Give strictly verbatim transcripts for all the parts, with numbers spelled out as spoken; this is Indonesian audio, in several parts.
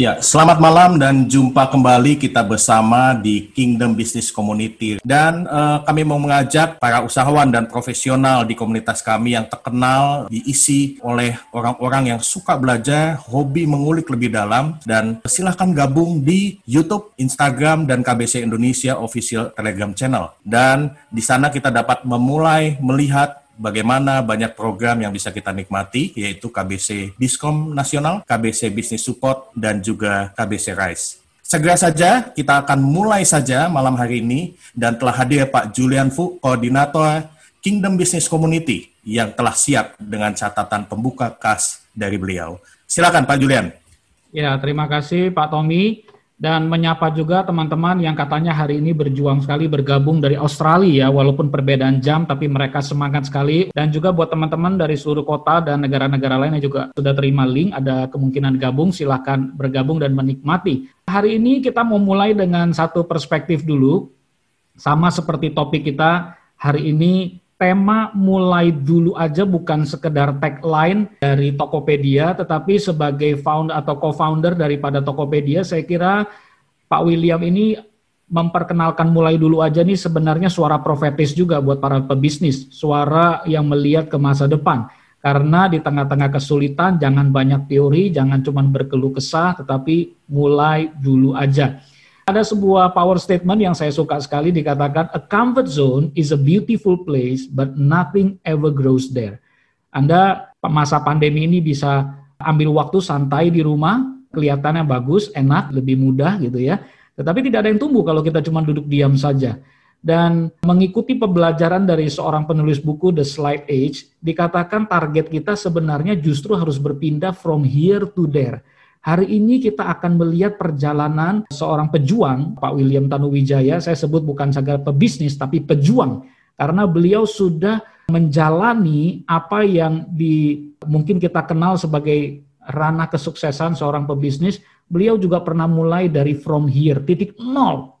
Ya, selamat malam dan jumpa kembali kita bersama di Kingdom Business Community. Dan eh, kami mau mengajak para usahawan dan profesional di komunitas kami yang terkenal diisi oleh orang-orang yang suka belajar, hobi mengulik lebih dalam, dan silahkan gabung di YouTube, Instagram, dan K B C Indonesia Official Telegram Channel. Dan di sana kita dapat memulai melihat bagaimana banyak program yang bisa kita nikmati, yaitu K B C Diskom Nasional, K B C Business Support, dan juga K B C RISE. Segera saja, kita akan mulai saja malam hari ini, dan telah hadir Pak Julian Fu, Koordinator Kingdom Business Community, yang telah siap dengan catatan pembuka khas dari beliau. Silakan Pak Julian. Ya, terima kasih Pak Tommy, dan menyapa juga teman-teman yang katanya hari ini berjuang sekali bergabung dari Australia ya, walaupun perbedaan jam tapi mereka semangat sekali. Dan juga buat teman-teman dari seluruh kota dan negara-negara lain yang juga sudah terima link, ada kemungkinan gabung, silahkan bergabung dan menikmati. Hari ini kita mau mulai dengan satu perspektif dulu, sama seperti topik kita hari ini. Tema mulai dulu aja bukan sekedar tagline dari Tokopedia, tetapi sebagai founder atau co-founder daripada Tokopedia, saya kira Pak William ini memperkenalkan mulai dulu aja nih sebenarnya suara profetis juga buat para pebisnis, suara yang melihat ke masa depan. Karena di tengah-tengah kesulitan, jangan banyak teori, jangan cuma berkeluh kesah, tetapi mulai dulu aja. Ada sebuah power statement yang saya suka sekali dikatakan, a comfort zone is a beautiful place but nothing ever grows there. Anda masa pandemi ini bisa ambil waktu santai di rumah, kelihatannya bagus, enak, lebih mudah gitu ya. Tetapi tidak ada yang tumbuh kalau kita cuma duduk diam saja. Dan mengikuti pembelajaran dari seorang penulis buku The Slight Edge, dikatakan target kita sebenarnya justru harus berpindah from here to there. Hari ini kita akan melihat perjalanan seorang pejuang, Pak William Tanuwijaya, saya sebut bukan sekedar pebisnis, tapi pejuang. Karena beliau sudah menjalani apa yang di, mungkin kita kenal sebagai ranah kesuksesan seorang pebisnis, beliau juga pernah mulai dari from here, titik nol,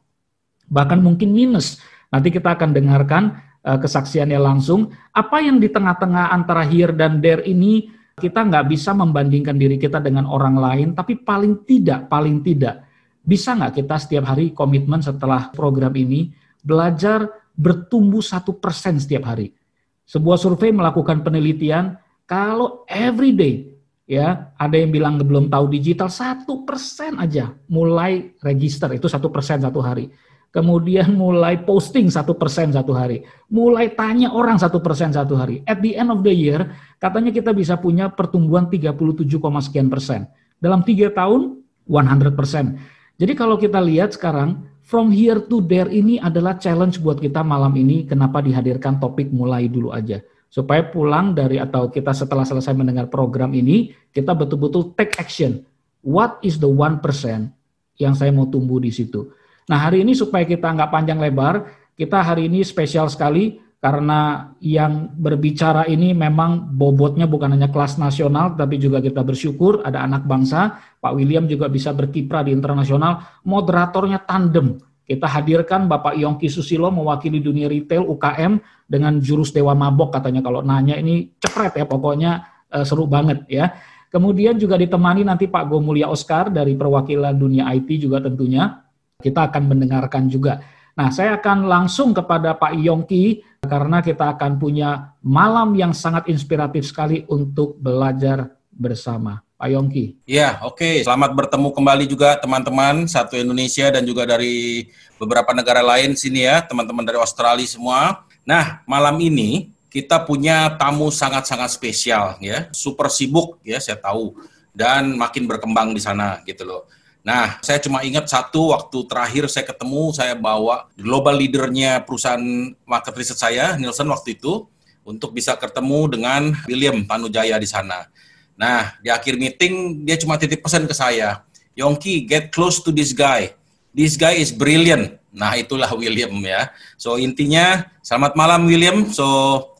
bahkan mungkin minus. Nanti kita akan dengarkan uh, kesaksiannya langsung. Apa yang di tengah-tengah antara here dan there ini, kita nggak bisa membandingkan diri kita dengan orang lain, tapi paling tidak, paling tidak, bisa nggak kita setiap hari komitmen setelah program ini, belajar bertumbuh satu persen setiap hari. Sebuah survei melakukan penelitian, kalau every day, ya, ada yang bilang belum tahu digital, satu persen aja mulai register, itu satu persen satu hari. Kemudian mulai posting satu persen satu hari, mulai tanya orang satu persen satu hari. At the end of the year, katanya kita bisa punya pertumbuhan tiga puluh tujuh sekian persen. Dalam tiga tahun, seratus persen. Jadi kalau kita lihat sekarang, from here to there ini adalah challenge buat kita malam ini, kenapa dihadirkan topik mulai dulu aja. Supaya pulang dari atau kita setelah selesai mendengar program ini, kita betul-betul take action. What is the one percent yang saya mau tumbuh di situ? Nah hari ini supaya kita nggak panjang lebar, kita hari ini spesial sekali karena yang berbicara ini memang bobotnya bukan hanya kelas nasional, tapi juga kita bersyukur ada anak bangsa, Pak William juga bisa berkiprah di internasional, moderatornya tandem. Kita hadirkan Bapak Yongki Susilo mewakili dunia retail U K M dengan jurus dewa mabok katanya, kalau nanya ini cepret ya, pokoknya eh, seru banget ya. Kemudian juga ditemani nanti Pak Gomulia Oscar dari perwakilan dunia I T juga tentunya. Kita akan mendengarkan juga. Nah, saya akan langsung kepada Pak Yongki karena kita akan punya malam yang sangat inspiratif sekali untuk belajar bersama. Pak Yongki. Ya, oke. Okay. Selamat bertemu kembali juga teman-teman satu Indonesia dan juga dari beberapa negara lain sini ya, teman-teman dari Australia semua. Nah, malam ini kita punya tamu sangat-sangat spesial ya, super sibuk ya saya tahu dan makin berkembang di sana gitu loh. Nah, saya cuma ingat satu waktu terakhir saya ketemu, saya bawa global leader-nya perusahaan market riset saya, Nielsen waktu itu, untuk bisa ketemu dengan William Tanuwijaya di sana. Nah, di akhir meeting, dia cuma titip pesan ke saya, Yongki, get close to this guy. This guy is brilliant. Nah, itulah William ya. So, intinya, selamat malam William. So,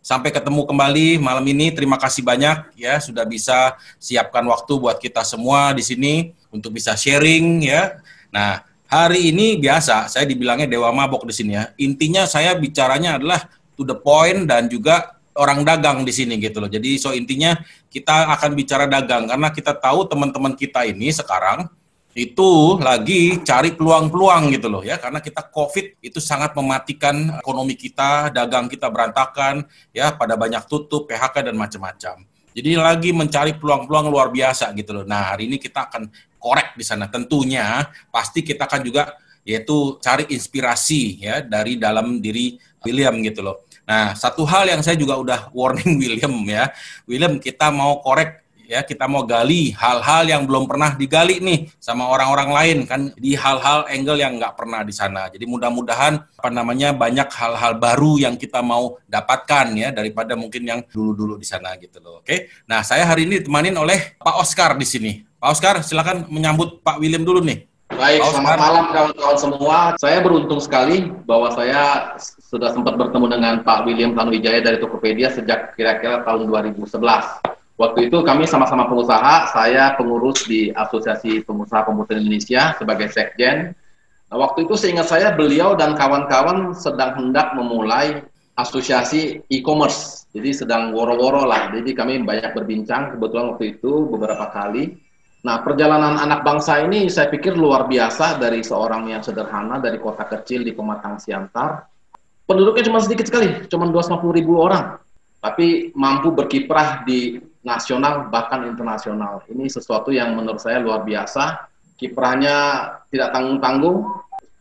sampai ketemu kembali malam ini. Terima kasih banyak ya, sudah bisa siapkan waktu buat kita semua di sini. Untuk bisa sharing ya. Nah, hari ini biasa saya dibilangnya dewa mabok di sini ya. Intinya saya bicaranya adalah to the point dan juga orang dagang di sini gitu loh. Jadi so intinya kita akan bicara dagang karena kita tahu teman-teman kita ini sekarang itu lagi cari peluang-peluang gitu loh ya, karena kita COVID itu sangat mematikan ekonomi kita, dagang kita berantakan ya, pada banyak tutup, P H K dan macam-macam. Jadi lagi mencari peluang-peluang luar biasa gitu loh. Nah, hari ini kita akan korek di sana. Tentunya pasti kita akan juga yaitu cari inspirasi ya dari dalam diri William gitu loh. Nah, satu hal yang saya juga udah warning William ya. William, kita mau korek ya, kita mau gali hal-hal yang belum pernah digali nih sama orang-orang lain kan, di hal-hal angle yang nggak pernah di sana. Jadi mudah-mudahan apa namanya banyak hal-hal baru yang kita mau dapatkan ya, daripada mungkin yang dulu-dulu di sana gitu loh. Oke. Nah, saya hari ini ditemanin oleh Pak Oscar di sini. Pak Oscar, silakan menyambut Pak William dulu nih. Baik, Pak selamat Oscar. Malam kawan-kawan semua. Saya beruntung sekali bahwa saya sudah sempat bertemu dengan Pak William Tanuwijaya dari Tokopedia sejak kira-kira tahun dua ribu sebelas. Waktu itu kami sama-sama pengusaha, saya pengurus di Asosiasi Pengusaha Komputer Indonesia sebagai sekjen. Nah, waktu itu seingat saya beliau dan kawan-kawan sedang hendak memulai asosiasi e-commerce. Jadi sedang woro-woro lah, jadi kami banyak berbincang kebetulan waktu itu beberapa kali. Nah, perjalanan anak bangsa ini saya pikir luar biasa, dari seorang yang sederhana dari kota kecil di Pematang Siantar. Penduduknya cuma sedikit sekali, cuma dua ratus lima puluh ribu orang. Tapi mampu berkiprah di nasional bahkan internasional. Ini sesuatu yang menurut saya luar biasa. Kiprahnya tidak tanggung-tanggung.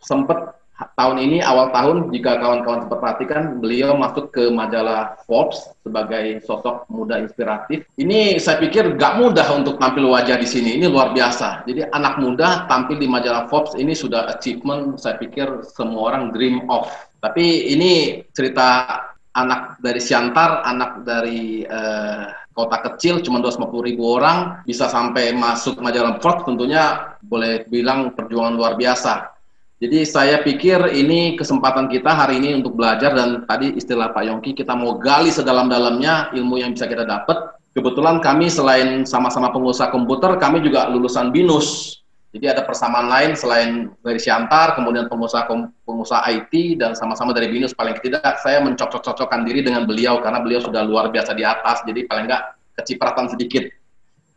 Sempat tahun ini, awal tahun, jika kawan-kawan sempat perhatikan, beliau masuk ke majalah Forbes sebagai sosok muda inspiratif. Ini saya pikir gak mudah untuk tampil wajah di sini. Ini luar biasa. Jadi anak muda tampil di majalah Forbes ini sudah achievement, saya pikir semua orang dream of. Tapi ini cerita anak dari Siantar, anak dari eh, kota kecil, cuma dua ratus lima puluh ribu orang, bisa sampai masuk majalah Forbes, tentunya boleh bilang perjuangan luar biasa. Jadi saya pikir ini kesempatan kita hari ini untuk belajar, dan tadi istilah Pak Yongki, kita mau gali sedalam-dalamnya ilmu yang bisa kita dapat. Kebetulan kami selain sama-sama pengusaha komputer, kami juga lulusan BINUS. Jadi ada persamaan lain selain dari Siantar, kemudian pengusaha pengusaha I T, dan sama-sama dari BINUS. Paling tidak saya mencocok-cocokkan diri dengan beliau, karena beliau sudah luar biasa di atas, jadi paling nggak kecipratan sedikit.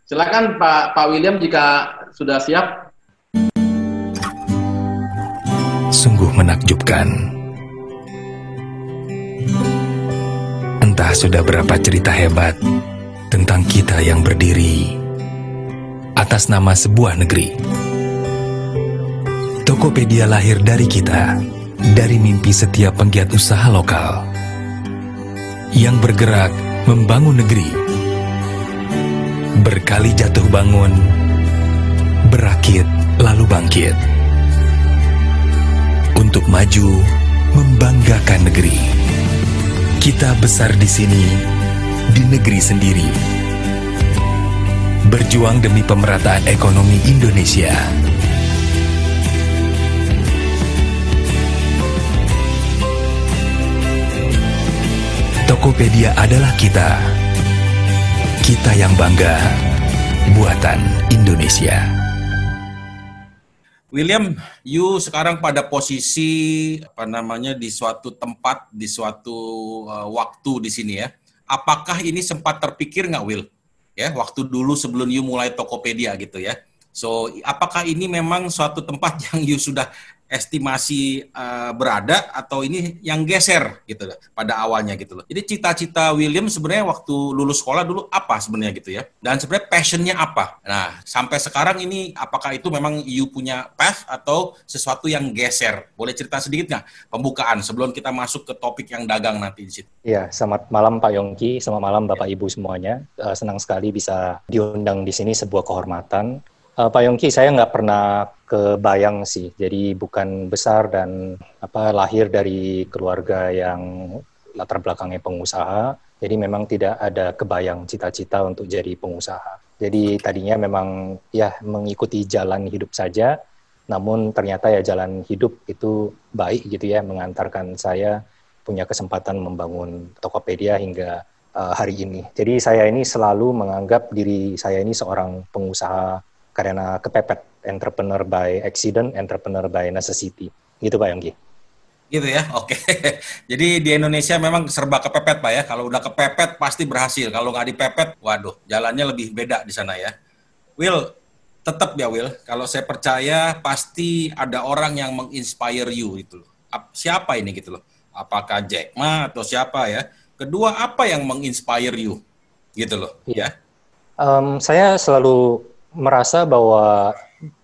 Silakan Pak, Pak William jika sudah siap. Sungguh menakjubkan. Entah sudah berapa cerita hebat tentang kita yang berdiri atas nama sebuah negeri. Tokopedia lahir dari kita, dari mimpi setiap penggiat usaha lokal yang bergerak membangun negeri. Berkali jatuh bangun, berakit lalu bangkit untuk maju membanggakan negeri. Kita besar di sini, di negeri sendiri. Berjuang demi pemerataan ekonomi Indonesia. Tokopedia adalah kita. Kita yang bangga, buatan Indonesia. William, you sekarang pada posisi apa namanya di suatu tempat, di suatu uh, waktu di sini ya. Apakah ini sempat terpikir nggak, Will? Ya, waktu dulu sebelum you mulai Tokopedia gitu ya. So, apakah ini memang suatu tempat yang you sudah estimasi uh, berada, atau ini yang geser gitu loh, pada awalnya gitu loh. Jadi cita-cita William sebenarnya waktu lulus sekolah dulu apa sebenarnya gitu ya? Dan sebenarnya passionnya apa? Nah, sampai sekarang ini apakah itu memang you punya path atau sesuatu yang geser? Boleh cerita sedikit nggak pembukaan sebelum kita masuk ke topik yang dagang nanti di situ? Iya, selamat malam Pak Yongki, selamat malam Bapak Ibu semuanya. Uh, senang sekali bisa diundang di sini, sebuah kehormatan. Uh, Pak Yongki, saya nggak pernah kebayang sih, jadi bukan besar dan apa lahir dari keluarga yang latar belakangnya pengusaha, jadi memang tidak ada kebayang cita-cita untuk jadi pengusaha. Jadi tadinya memang ya mengikuti jalan hidup saja, namun ternyata ya jalan hidup itu baik gitu ya, mengantarkan saya punya kesempatan membangun Tokopedia hingga uh, hari ini. Jadi saya ini selalu menganggap diri saya ini seorang pengusaha karena kepepet, entrepreneur by accident, entrepreneur by necessity. Gitu Pak Yongki. Gitu ya, oke. Okay. Jadi di Indonesia memang serba kepepet Pak ya, kalau udah kepepet pasti berhasil, kalau nggak dipepet, waduh, jalannya lebih beda di sana ya. Will, tetap ya Will, kalau saya percaya pasti ada orang yang menginspire you itu. Siapa ini gitu loh? Apakah Jack Ma atau siapa ya? Kedua, apa yang menginspire you gitu loh? Ya. Um, saya selalu merasa bahwa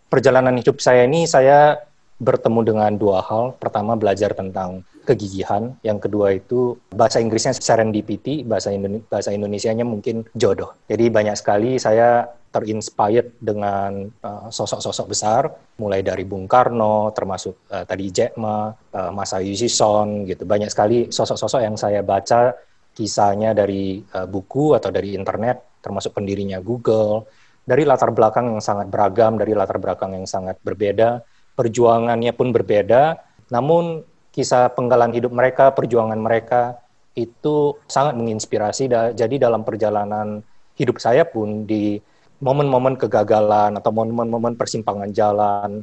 perjalanan hidup saya ini saya bertemu dengan dua hal. Pertama, belajar tentang kegigihan. Yang kedua itu bahasa Inggrisnya serendipity, bahasa Indone- bahasa Indonesianya mungkin jodoh. Jadi banyak sekali saya terinspired dengan uh, sosok-sosok besar, mulai dari Bung Karno, termasuk uh, tadi Jack Ma, uh, Masayoshi Son, gitu. Banyak sekali sosok-sosok yang saya baca kisahnya dari uh, buku atau dari internet, termasuk pendirinya Google, dari latar belakang yang sangat beragam, dari latar belakang yang sangat berbeda. Perjuangannya pun berbeda, namun kisah penggalan hidup mereka, perjuangan mereka itu sangat menginspirasi. Jadi dalam perjalanan hidup saya pun di momen-momen kegagalan atau momen-momen persimpangan jalan,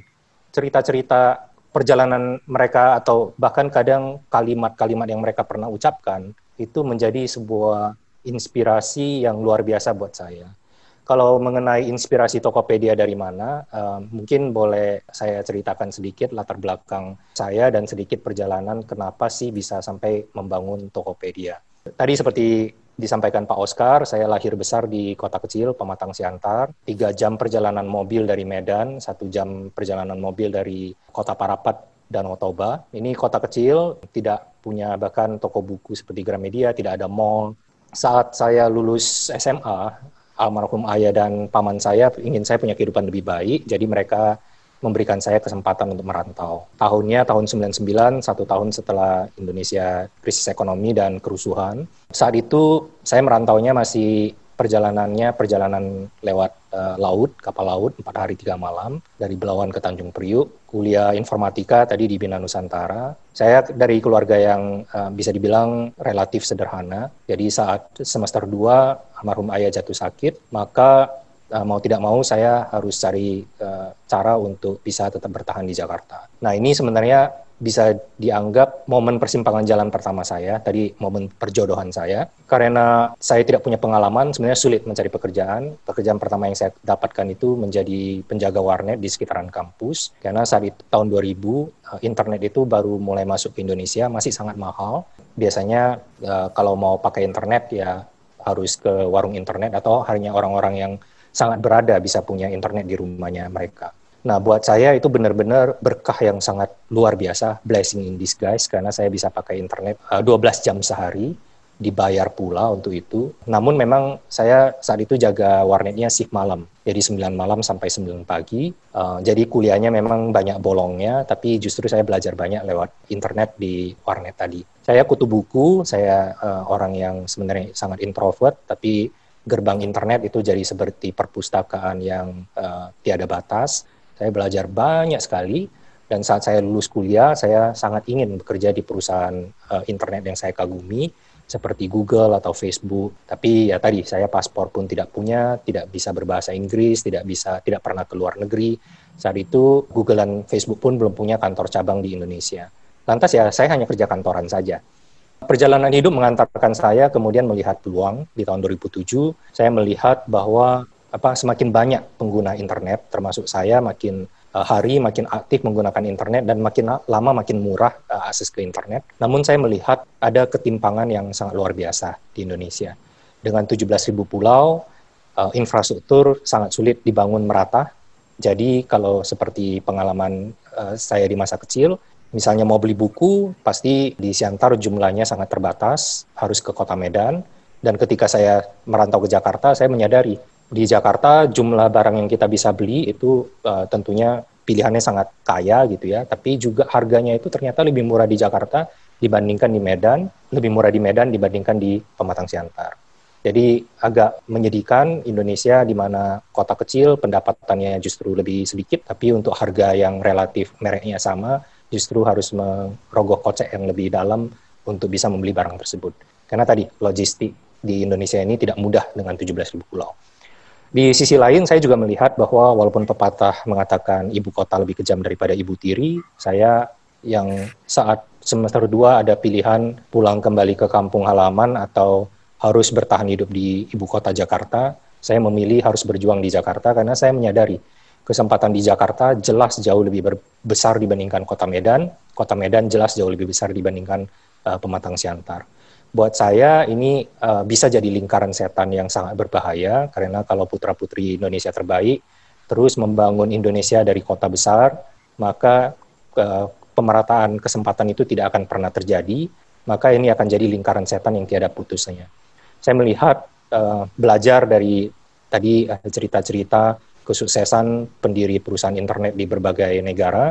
cerita-cerita perjalanan mereka atau bahkan kadang kalimat-kalimat yang mereka pernah ucapkan itu menjadi sebuah inspirasi yang luar biasa buat saya. Kalau mengenai inspirasi Tokopedia dari mana, uh, mungkin boleh saya ceritakan sedikit latar belakang saya dan sedikit perjalanan kenapa sih bisa sampai membangun Tokopedia. Tadi seperti disampaikan Pak Oscar, saya lahir besar di kota kecil Pematang Siantar, tiga jam perjalanan mobil dari Medan, satu jam perjalanan mobil dari kota Parapat, Danau Toba. Ini kota kecil, tidak punya bahkan toko buku seperti Gramedia, tidak ada mall. Saat saya lulus S M A, almarhum ayah dan paman saya ingin saya punya kehidupan lebih baik, jadi mereka memberikan saya kesempatan untuk merantau. Tahunnya tahun sembilan puluh sembilan, satu tahun setelah Indonesia krisis ekonomi dan kerusuhan. Saat itu saya merantaunya masih perjalanannya perjalanan lewat uh, laut, kapal laut, empat hari tiga malam, dari Belawan ke Tanjung Priuk, kuliah informatika tadi di Bina Nusantara. Saya dari keluarga yang uh, bisa dibilang relatif sederhana, jadi saat semester dua almarhum ayah jatuh sakit, maka uh, mau tidak mau saya harus cari uh, cara untuk bisa tetap bertahan di Jakarta. Nah ini sebenarnya bisa dianggap momen persimpangan jalan pertama saya, tadi momen perjodohan saya. Karena saya tidak punya pengalaman, sebenarnya sulit mencari pekerjaan. Pekerjaan pertama yang saya dapatkan itu menjadi penjaga warnet di sekitaran kampus. Karena saat itu, tahun dua ribu, internet itu baru mulai masuk ke Indonesia, masih sangat mahal. Biasanya kalau mau pakai internet ya harus ke warung internet atau hanya orang-orang yang sangat berada bisa punya internet di rumahnya mereka. Nah, buat saya itu benar-benar berkah yang sangat luar biasa, blessing in disguise, karena saya bisa pakai internet dua belas jam sehari, dibayar pula untuk itu. Namun memang saya saat itu jaga warnetnya shift malam, jadi sembilan malam sampai sembilan pagi. Uh, jadi kuliahnya memang banyak bolongnya, tapi justru saya belajar banyak lewat internet di warnet tadi. Saya kutu buku, saya uh, orang yang sebenarnya sangat introvert, tapi gerbang internet itu jadi seperti perpustakaan yang uh, tiada batas. Saya belajar banyak sekali, dan saat saya lulus kuliah, saya sangat ingin bekerja di perusahaan uh, internet yang saya kagumi, seperti Google atau Facebook. Tapi ya tadi, saya paspor pun tidak punya, tidak bisa berbahasa Inggris, tidak bisa, tidak pernah ke luar negeri. Saat itu, Google dan Facebook pun belum punya kantor cabang di Indonesia. Lantas ya, saya hanya kerja kantoran saja. Perjalanan hidup mengantarkan saya kemudian melihat peluang. Di tahun dua ribu tujuh, saya melihat bahwa apa semakin banyak pengguna internet, termasuk saya makin uh, hari makin aktif menggunakan internet dan makin lama makin murah uh, akses ke internet. Namun saya melihat ada ketimpangan yang sangat luar biasa di Indonesia. Dengan tujuh belas ribu pulau, uh, infrastruktur sangat sulit dibangun merata. Jadi kalau seperti pengalaman uh, saya di masa kecil, misalnya mau beli buku, pasti di Siantar jumlahnya sangat terbatas, harus ke kota Medan. Dan ketika saya merantau ke Jakarta, saya menyadari di Jakarta jumlah barang yang kita bisa beli itu uh, tentunya pilihannya sangat kaya gitu ya, tapi juga harganya itu ternyata lebih murah di Jakarta dibandingkan di Medan, lebih murah di Medan dibandingkan di Pematang Siantar. Jadi agak menyedihkan Indonesia di mana kota kecil pendapatannya justru lebih sedikit, tapi untuk harga yang relatif mereknya sama justru harus merogoh kocek yang lebih dalam untuk bisa membeli barang tersebut. Karena tadi logistik di Indonesia ini tidak mudah dengan tujuh belas ribu pulau. Di sisi lain, saya juga melihat bahwa walaupun pepatah mengatakan ibu kota lebih kejam daripada ibu tiri, saya yang saat semester dua ada pilihan pulang kembali ke kampung halaman atau harus bertahan hidup di ibu kota Jakarta, saya memilih harus berjuang di Jakarta karena saya menyadari kesempatan di Jakarta jelas jauh lebih besar dibandingkan Kota Medan. Kota Medan jelas jauh lebih besar dibandingkan uh, Pematang Siantar. Buat saya ini uh, bisa jadi lingkaran setan yang sangat berbahaya, karena kalau putra-putri Indonesia terbaik terus membangun Indonesia dari kota besar, maka uh, pemerataan kesempatan itu tidak akan pernah terjadi, maka ini akan jadi lingkaran setan yang tiada putusnya. Saya melihat uh, belajar dari tadi uh, cerita-cerita kesuksesan pendiri perusahaan internet di berbagai negara,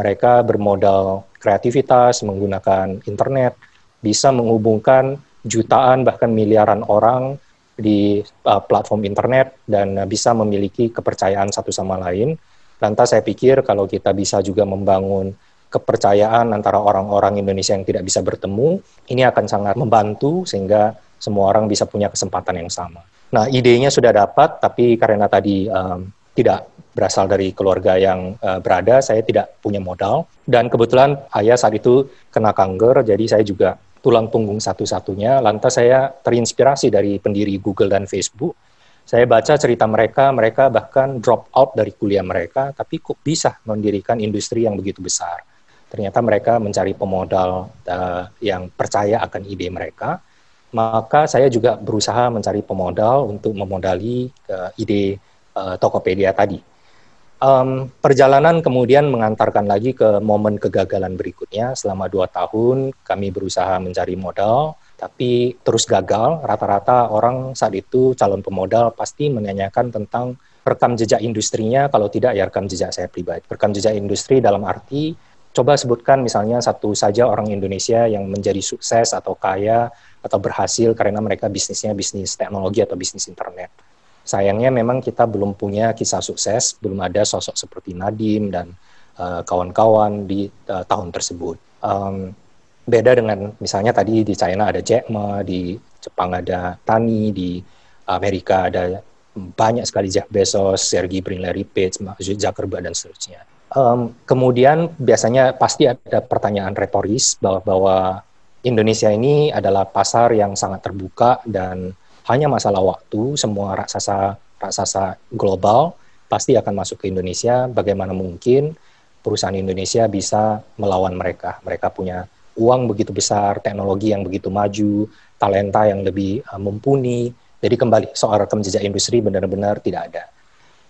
mereka bermodal kreativitas, menggunakan internet, bisa menghubungkan jutaan bahkan miliaran orang di uh, platform internet dan uh, bisa memiliki kepercayaan satu sama lain. Lantas saya pikir kalau kita bisa juga membangun kepercayaan antara orang-orang Indonesia yang tidak bisa bertemu, ini akan sangat membantu sehingga semua orang bisa punya kesempatan yang sama. Nah, idenya sudah dapat, tapi karena tadi um, tidak berasal dari keluarga yang uh, berada, saya tidak punya modal. Dan kebetulan ayah saat itu kena kanker, jadi saya juga tulang punggung satu-satunya. Lantas saya terinspirasi dari pendiri Google dan Facebook. Saya baca cerita mereka, mereka bahkan drop out dari kuliah mereka, tapi kok bisa mendirikan industri yang begitu besar. Ternyata mereka mencari pemodal uh, yang percaya akan ide mereka. Maka saya juga berusaha mencari pemodal untuk memodali uh, ide uh, Tokopedia tadi. Um, perjalanan kemudian mengantarkan lagi ke momen kegagalan berikutnya. Selama dua tahun kami berusaha mencari modal, tapi terus gagal. Rata-rata orang saat itu, calon pemodal, pasti menanyakan tentang rekam jejak industrinya, kalau tidak ya rekam jejak saya pribadi. Rekam jejak industri dalam arti, coba sebutkan misalnya satu saja orang Indonesia yang menjadi sukses atau kaya atau berhasil karena mereka bisnisnya bisnis teknologi atau bisnis internet. Sayangnya memang kita belum punya kisah sukses, belum ada sosok seperti Nadiem dan uh, kawan-kawan di uh, tahun tersebut. Um, beda dengan misalnya tadi di China ada Jack Ma, di Jepang ada Tani, di Amerika ada banyak sekali Jeff Bezos, Sergey Brin, Larry Page, Mark Zuckerberg, dan seterusnya. Um, kemudian biasanya pasti ada pertanyaan retoris bahwa, bahwa Indonesia ini adalah pasar yang sangat terbuka dan hanya masalah waktu, semua raksasa-raksasa global pasti akan masuk ke Indonesia. Bagaimana mungkin perusahaan Indonesia bisa melawan mereka? Mereka punya uang begitu besar, teknologi yang begitu maju, talenta yang lebih uh, mumpuni. Jadi kembali, soal rekam jejak industri benar-benar tidak ada.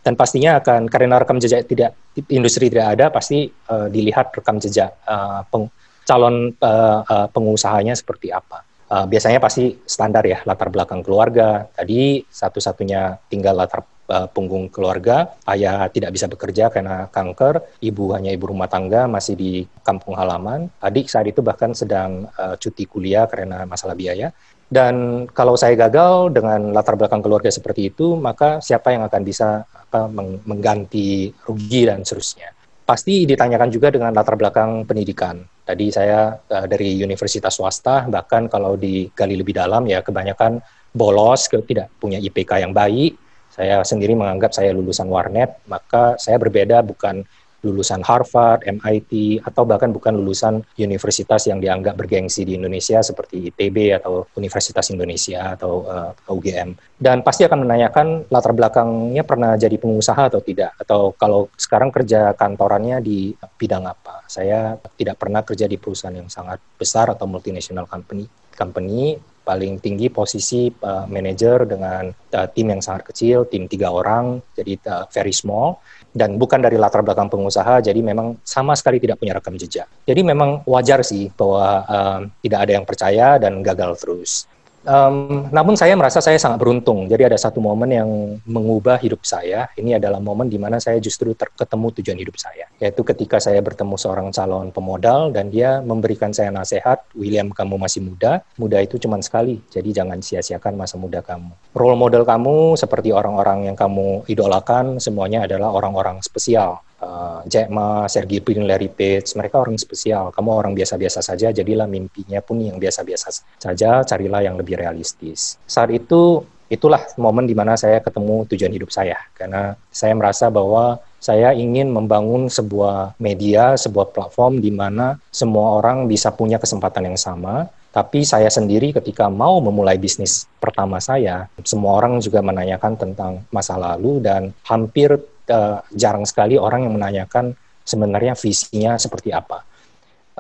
Dan pastinya akan, karena rekam jejak tidak industri tidak ada, pasti uh, dilihat rekam jejak uh, peng, calon uh, uh, pengusahanya seperti apa. Uh, biasanya pasti standar ya, latar belakang keluarga. Tadi satu-satunya tinggal latar uh, punggung keluarga, ayah tidak bisa bekerja karena kanker, ibu hanya ibu rumah tangga, masih di kampung halaman. Adik saat itu bahkan sedang uh, cuti kuliah karena masalah biaya. Dan kalau saya gagal dengan latar belakang keluarga seperti itu, maka siapa yang akan bisa apa, mengganti rugi dan seterusnya. Pasti ditanyakan juga dengan latar belakang pendidikan. Tadi saya uh, dari universitas swasta, bahkan kalau digali lebih dalam ya kebanyakan bolos, tidak punya I P K yang baik. Saya sendiri menganggap saya lulusan warnet, maka saya berbeda bukan lulusan Harvard, M I T, atau bahkan bukan lulusan universitas yang dianggap bergengsi di Indonesia seperti I T B atau Universitas Indonesia atau uh, U G M. Dan pasti akan menanyakan latar belakangnya pernah jadi pengusaha atau tidak, atau kalau sekarang kerja kantorannya di bidang apa. Saya tidak pernah kerja di perusahaan yang sangat besar atau multinational company. Company paling tinggi posisi uh, manager dengan uh, tim yang sangat kecil, tim tiga orang, jadi uh, very small. Dan bukan dari latar belakang pengusaha, jadi memang sama sekali tidak punya rekam jejak. Jadi memang wajar sih bahwa uh, tidak ada yang percaya dan gagal terus. Um, namun saya merasa saya sangat beruntung, jadi ada satu momen yang mengubah hidup saya. Ini adalah momen di mana saya justru ter- ketemu tujuan hidup saya, yaitu ketika saya bertemu seorang calon pemodal dan dia memberikan saya nasihat, William, kamu masih muda, muda itu cuma sekali, jadi jangan sia-siakan masa muda kamu. Role model kamu seperti orang-orang yang kamu idolakan, semuanya adalah orang-orang spesial. Uh, Jack Ma, Sergey Brin, Larry Page, mereka orang spesial. Kamu orang biasa-biasa saja, jadilah mimpinya pun yang biasa-biasa saja, carilah yang lebih realistis. Saat itu, itulah momen di mana saya ketemu tujuan hidup saya. Karena saya merasa bahwa saya ingin membangun sebuah media, sebuah platform di mana semua orang bisa punya kesempatan yang sama. Tapi saya sendiri ketika mau memulai bisnis pertama saya, semua orang juga menanyakan tentang masa lalu dan hampir uh, jarang sekali orang yang menanyakan sebenarnya visinya seperti apa.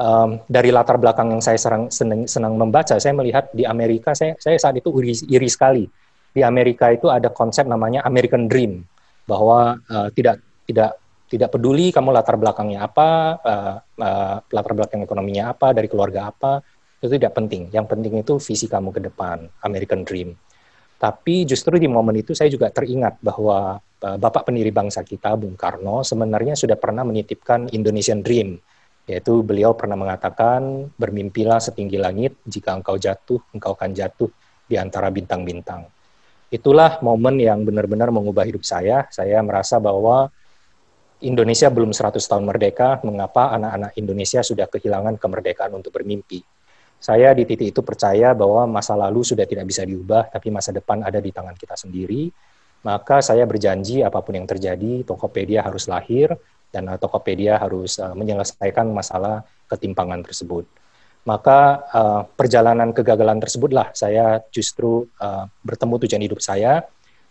Um, dari latar belakang yang saya serang, senang, senang membaca, saya melihat di Amerika, saya, saya saat itu iri, iri sekali. Di Amerika itu ada konsep namanya American Dream, bahwa uh, tidak tidak tidak peduli kamu latar belakangnya apa, uh, uh, latar belakang ekonominya apa, dari keluarga apa, itu tidak penting. Yang penting itu visi kamu ke depan, American Dream. Tapi justru di momen itu saya juga teringat bahwa uh, Bapak pendiri bangsa kita, Bung Karno, sebenarnya sudah pernah menitipkan Indonesian Dream, yaitu beliau pernah mengatakan, bermimpilah setinggi langit, jika engkau jatuh, engkau akan jatuh di antara bintang-bintang. Itulah momen yang benar-benar mengubah hidup saya. Saya merasa bahwa Indonesia belum seratus tahun merdeka, mengapa anak-anak Indonesia sudah kehilangan kemerdekaan untuk bermimpi. Saya di titik itu percaya bahwa masa lalu sudah tidak bisa diubah, tapi masa depan ada di tangan kita sendiri. Maka saya berjanji apapun yang terjadi, Tokopedia harus lahir, dan Tokopedia harus uh, menyelesaikan masalah ketimpangan tersebut. Maka uh, perjalanan kegagalan tersebutlah saya justru uh, bertemu tujuan hidup saya,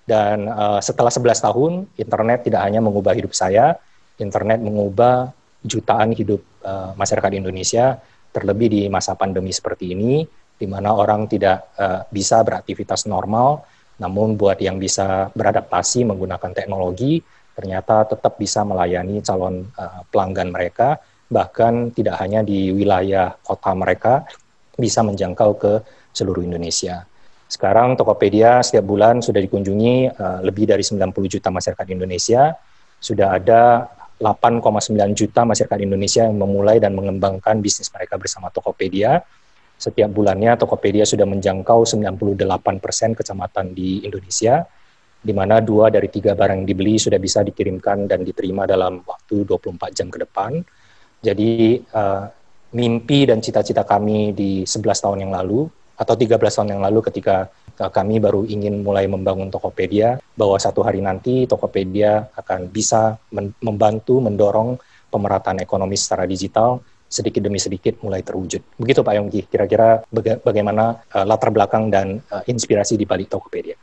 dan uh, setelah sebelas tahun, internet tidak hanya mengubah hidup saya, internet mengubah jutaan hidup uh, masyarakat Indonesia, terlebih di masa pandemi seperti ini, di mana orang tidak uh, bisa beraktivitas normal, namun buat yang bisa beradaptasi menggunakan teknologi, ternyata tetap bisa melayani calon uh, pelanggan mereka, bahkan tidak hanya di wilayah kota mereka, bisa menjangkau ke seluruh Indonesia. Sekarang Tokopedia setiap bulan sudah dikunjungi uh, lebih dari sembilan puluh juta masyarakat Indonesia, sudah ada delapan koma sembilan juta masyarakat Indonesia yang memulai dan mengembangkan bisnis mereka bersama Tokopedia. Setiap bulannya Tokopedia sudah menjangkau sembilan puluh delapan persen kecamatan di Indonesia, di mana dua dari tiga barang yang dibeli sudah bisa dikirimkan dan diterima dalam waktu dua puluh empat jam ke depan. Jadi uh, mimpi dan cita-cita kami di sebelas tahun yang lalu, atau tiga belas tahun yang lalu ketika uh, kami baru ingin mulai membangun Tokopedia, bahwa satu hari nanti Tokopedia akan bisa men- membantu, mendorong pemerataan ekonomi secara digital, sedikit demi sedikit mulai terwujud. Begitu Pak Yongki, kira-kira baga- bagaimana uh, latar belakang dan uh, inspirasi di balik Tokopedia.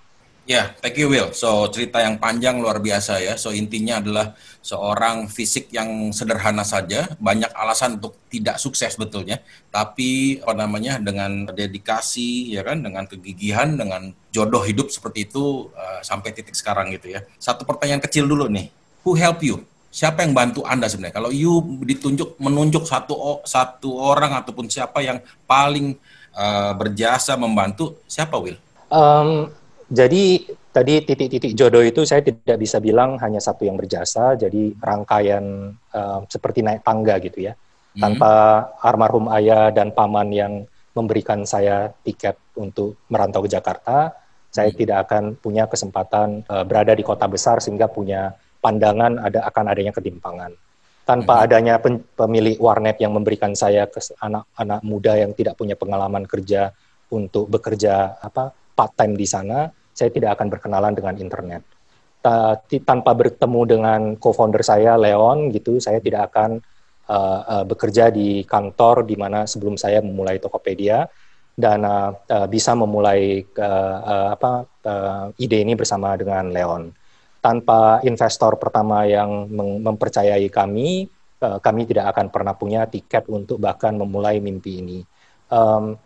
Ya, yeah, thank you Will. So, cerita yang panjang luar biasa ya. So, intinya adalah seorang fisik yang sederhana saja, banyak alasan untuk tidak sukses betulnya. Tapi, apa namanya, dengan dedikasi, ya kan, dengan kegigihan, dengan jodoh hidup seperti itu, uh, sampai titik sekarang gitu ya. Satu pertanyaan kecil dulu nih. Who help you? Siapa yang bantu Anda sebenarnya? Kalau you ditunjuk, menunjuk satu satu orang ataupun siapa yang paling uh, berjasa membantu, siapa Will? Um... Jadi tadi titik-titik jodoh itu saya tidak bisa bilang hanya satu yang berjasa, jadi rangkaian uh, seperti naik tangga gitu ya. Mm-hmm. Tanpa almarhum ayah dan paman yang memberikan saya tiket untuk merantau ke Jakarta, saya mm-hmm. tidak akan punya kesempatan uh, berada di kota besar sehingga punya pandangan ada akan adanya ketimpangan. Tanpa mm-hmm. adanya pen, pemilik warnet yang memberikan saya ke anak-anak muda yang tidak punya pengalaman kerja untuk bekerja apa, part time di sana, saya tidak akan berkenalan dengan internet. Tanpa bertemu dengan co-founder saya, Leon, gitu, saya tidak akan uh, uh, bekerja di kantor di mana sebelum saya memulai Tokopedia, dan uh, uh, bisa memulai uh, uh, apa, uh, ide ini bersama dengan Leon. Tanpa investor pertama yang mempercayai kami, uh, kami tidak akan pernah punya tiket untuk bahkan memulai mimpi ini. Um,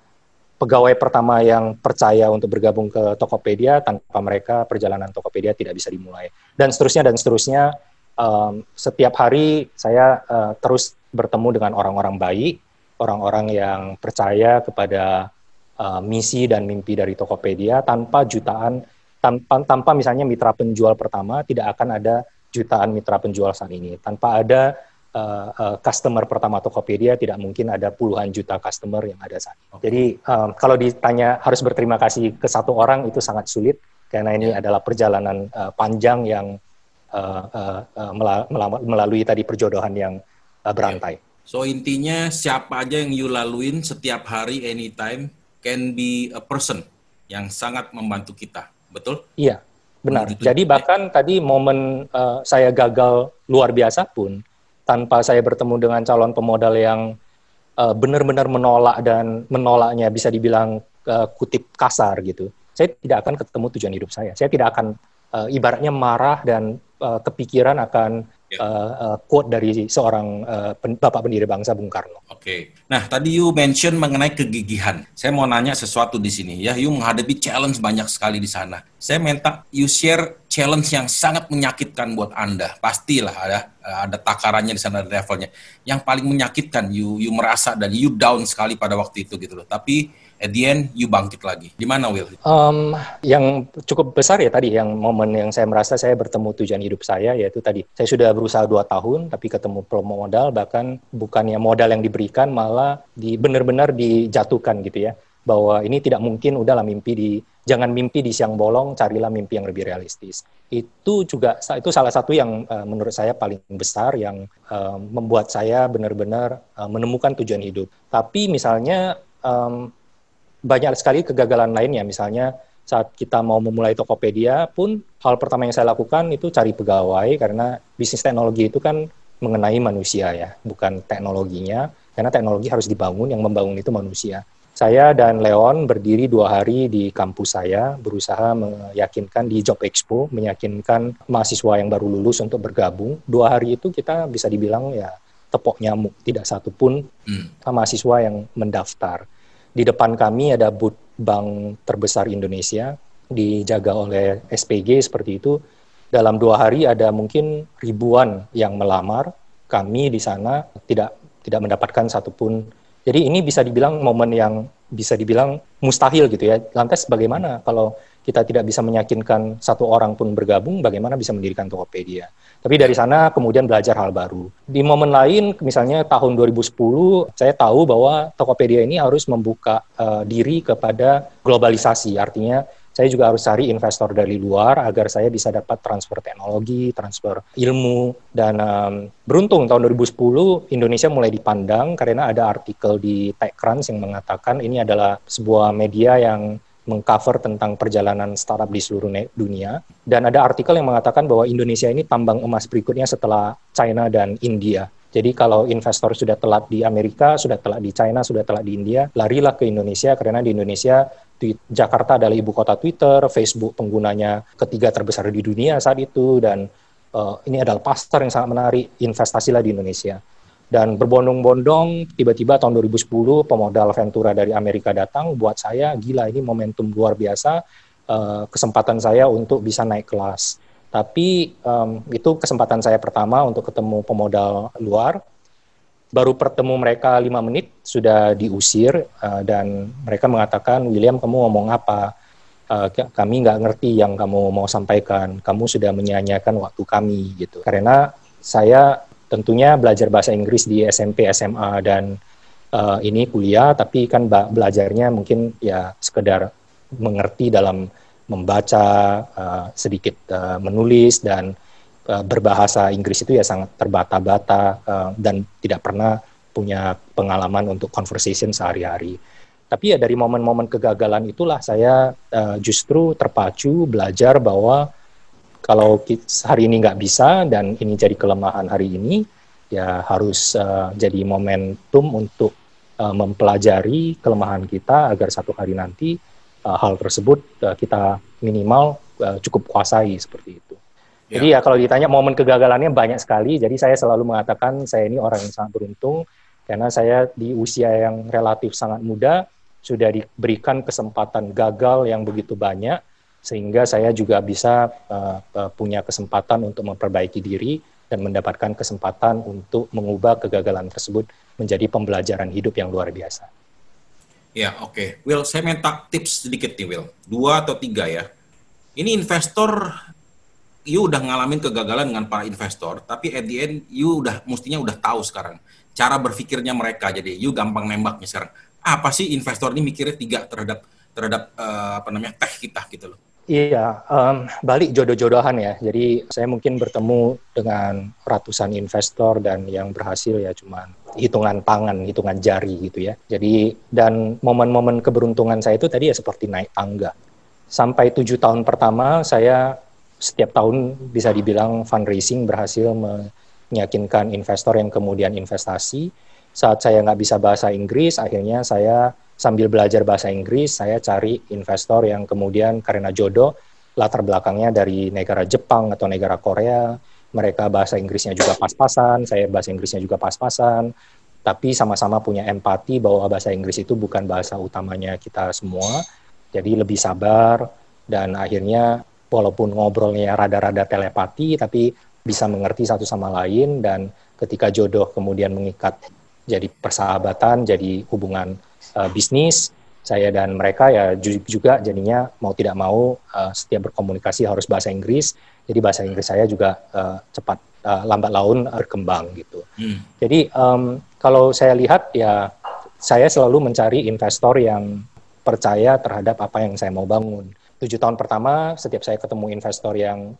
Pegawai pertama yang percaya untuk bergabung ke Tokopedia, tanpa mereka perjalanan Tokopedia tidak bisa dimulai. Dan seterusnya, dan seterusnya, um, setiap hari saya uh, terus bertemu dengan orang-orang baik, orang-orang yang percaya kepada uh, misi dan mimpi dari Tokopedia, tanpa jutaan, tanpa, tanpa misalnya mitra penjual pertama, tidak akan ada jutaan mitra penjual saat ini. Tanpa ada Uh, uh, customer pertama Tokopedia, tidak mungkin ada puluhan juta customer yang ada saat ini. Okay. Jadi um, kalau ditanya harus berterima kasih ke satu orang, itu sangat sulit, karena ini yeah. adalah perjalanan uh, panjang yang uh, uh, uh, melalui tadi perjodohan yang uh, berantai. Yeah. So intinya siapa aja yang you laluin setiap hari, anytime, can be a person yang sangat membantu kita, betul? Iya, yeah, benar. Begitu. Jadi bahkan yeah. tadi momen uh, saya gagal luar biasa pun, tanpa saya bertemu dengan calon pemodal yang uh, benar-benar menolak, dan menolaknya bisa dibilang uh, kutip kasar gitu, saya tidak akan ketemu tujuan hidup saya. Saya tidak akan uh, ibaratnya marah dan uh, kepikiran akan yeah. uh, uh, quote dari seorang uh, pen, Bapak pendiri bangsa Bung Karno. Oke. Okay. Nah, tadi you mention mengenai kegigihan. Saya mau nanya sesuatu di sini ya. You menghadapi challenge banyak sekali di sana. Saya minta you share challenge yang sangat menyakitkan buat Anda. Pastilah ada ada takarannya di sana, ada levelnya. Yang paling menyakitkan you you merasa dan you down sekali pada waktu itu gitu loh. Tapi at the end, you bangkit lagi. Di mana, Will? Um, yang cukup besar ya tadi, yang momen yang saya merasa saya bertemu tujuan hidup saya, yaitu tadi, saya sudah berusaha dua tahun, tapi ketemu promo modal, bahkan bukannya modal yang diberikan, malah di, benar-benar dijatuhkan gitu ya. Bahwa ini tidak mungkin, udahlah mimpi di, jangan mimpi di siang bolong, carilah mimpi yang lebih realistis. Itu juga, itu salah satu yang uh, menurut saya paling besar, yang uh, membuat saya benar-benar uh, menemukan tujuan hidup. Tapi misalnya, um, banyak sekali kegagalan lainnya, misalnya saat kita mau memulai Tokopedia pun hal pertama yang saya lakukan itu cari pegawai karena bisnis teknologi itu kan mengenai manusia ya, bukan teknologinya, karena teknologi harus dibangun, yang membangun itu manusia. Saya dan Leon berdiri dua hari di kampus saya, berusaha meyakinkan di Job Expo, meyakinkan mahasiswa yang baru lulus untuk bergabung. Dua hari itu kita bisa dibilang ya tepok nyamuk, tidak satupun hmm. mahasiswa yang mendaftar. Di depan kami ada booth bank terbesar Indonesia, dijaga oleh S P G seperti itu. Dalam dua hari ada mungkin ribuan yang melamar, kami di sana tidak tidak mendapatkan satupun. Jadi ini bisa dibilang momen yang bisa dibilang mustahil gitu ya. Lantas bagaimana kalau kita tidak bisa meyakinkan satu orang pun bergabung, bagaimana bisa mendirikan Tokopedia? Tapi dari sana kemudian belajar hal baru. Di momen lain, misalnya tahun dua ribu sepuluh, saya tahu bahwa Tokopedia ini harus membuka uh, diri kepada globalisasi. Artinya, saya juga harus cari investor dari luar agar saya bisa dapat transfer teknologi, transfer ilmu. Dan um, beruntung tahun dua ribu sepuluh Indonesia mulai dipandang karena ada artikel di TechCrunch yang mengatakan ini adalah sebuah media yang mengcover tentang perjalanan startup di seluruh dunia. Dan ada artikel yang mengatakan bahwa Indonesia ini tambang emas berikutnya setelah China dan India. Jadi kalau investor sudah telat di Amerika, sudah telat di China, sudah telat di India, larilah ke Indonesia karena di Indonesia Jakarta adalah ibu kota Twitter, Facebook penggunanya ketiga terbesar di dunia saat itu, dan uh, ini adalah pasar yang sangat menarik, investasilah di Indonesia. Dan berbondong-bondong, tiba-tiba tahun dua ribu sepuluh pemodal Ventura dari Amerika datang, buat saya, gila ini momentum luar biasa, uh, kesempatan saya untuk bisa naik kelas. Tapi um, itu kesempatan saya pertama untuk ketemu pemodal luar, baru bertemu mereka lima menit, sudah diusir, uh, dan mereka mengatakan, William kamu ngomong apa? Uh, kami nggak ngerti yang kamu mau sampaikan, kamu sudah menyia-nyiakan waktu kami, gitu. Karena saya tentunya belajar bahasa Inggris di S M P, S M A, dan uh, ini kuliah, tapi kan belajarnya mungkin ya sekedar mengerti dalam membaca, uh, sedikit uh, menulis, dan uh, berbahasa Inggris itu ya sangat terbata-bata, uh, dan tidak pernah punya pengalaman untuk conversation sehari-hari. Tapi ya dari momen-momen kegagalan itulah saya uh, justru terpacu belajar bahwa kalau hari ini nggak bisa dan ini jadi kelemahan hari ini, ya harus uh, jadi momentum untuk uh, mempelajari kelemahan kita agar satu hari nanti uh, hal tersebut uh, kita minimal uh, cukup kuasai seperti itu. Yeah. Jadi ya kalau ditanya momen kegagalannya banyak sekali, jadi saya selalu mengatakan saya ini orang yang sangat beruntung karena saya di usia yang relatif sangat muda sudah diberikan kesempatan gagal yang begitu banyak, sehingga saya juga bisa uh, uh, punya kesempatan untuk memperbaiki diri dan mendapatkan kesempatan untuk mengubah kegagalan tersebut menjadi pembelajaran hidup yang luar biasa. Ya, oke. Okay. Will, saya minta tips sedikit nih, Will. Dua atau tiga ya. Ini investor, you udah ngalamin kegagalan dengan para investor, tapi at the end, you udah mestinya udah tahu sekarang cara berpikirnya mereka. Jadi, you gampang nembaknya sekarang. Apa sih investor ini mikirnya tiga terhadap terhadap uh, apa namanya tech kita gitu loh. Iya, um, balik jodoh-jodohan ya. Jadi saya mungkin bertemu dengan ratusan investor dan yang berhasil ya cuma hitungan tangan, hitungan jari gitu ya. Jadi dan momen-momen keberuntungan saya itu tadi ya seperti naik tangga. Sampai tujuh tahun pertama saya setiap tahun bisa dibilang fundraising berhasil meyakinkan investor yang kemudian investasi. Saat saya nggak bisa bahasa Inggris, akhirnya saya sambil belajar bahasa Inggris, saya cari investor yang kemudian karena jodoh, latar belakangnya dari negara Jepang atau negara Korea, mereka bahasa Inggrisnya juga pas-pasan, saya bahasa Inggrisnya juga pas-pasan, tapi sama-sama punya empati bahwa bahasa Inggris itu bukan bahasa utamanya kita semua, jadi lebih sabar, dan akhirnya walaupun ngobrolnya rada-rada telepati, tapi bisa mengerti satu sama lain, dan ketika jodoh kemudian mengikat jadi persahabatan, jadi hubungan uh, bisnis, saya dan mereka ya juga jadinya mau tidak mau uh, setiap berkomunikasi harus bahasa Inggris, jadi bahasa Inggris saya juga uh, cepat, uh, lambat laun uh, berkembang gitu. Hmm. Jadi um, kalau saya lihat ya saya selalu mencari investor yang percaya terhadap apa yang saya mau bangun. Tujuh tahun pertama, setiap saya ketemu investor yang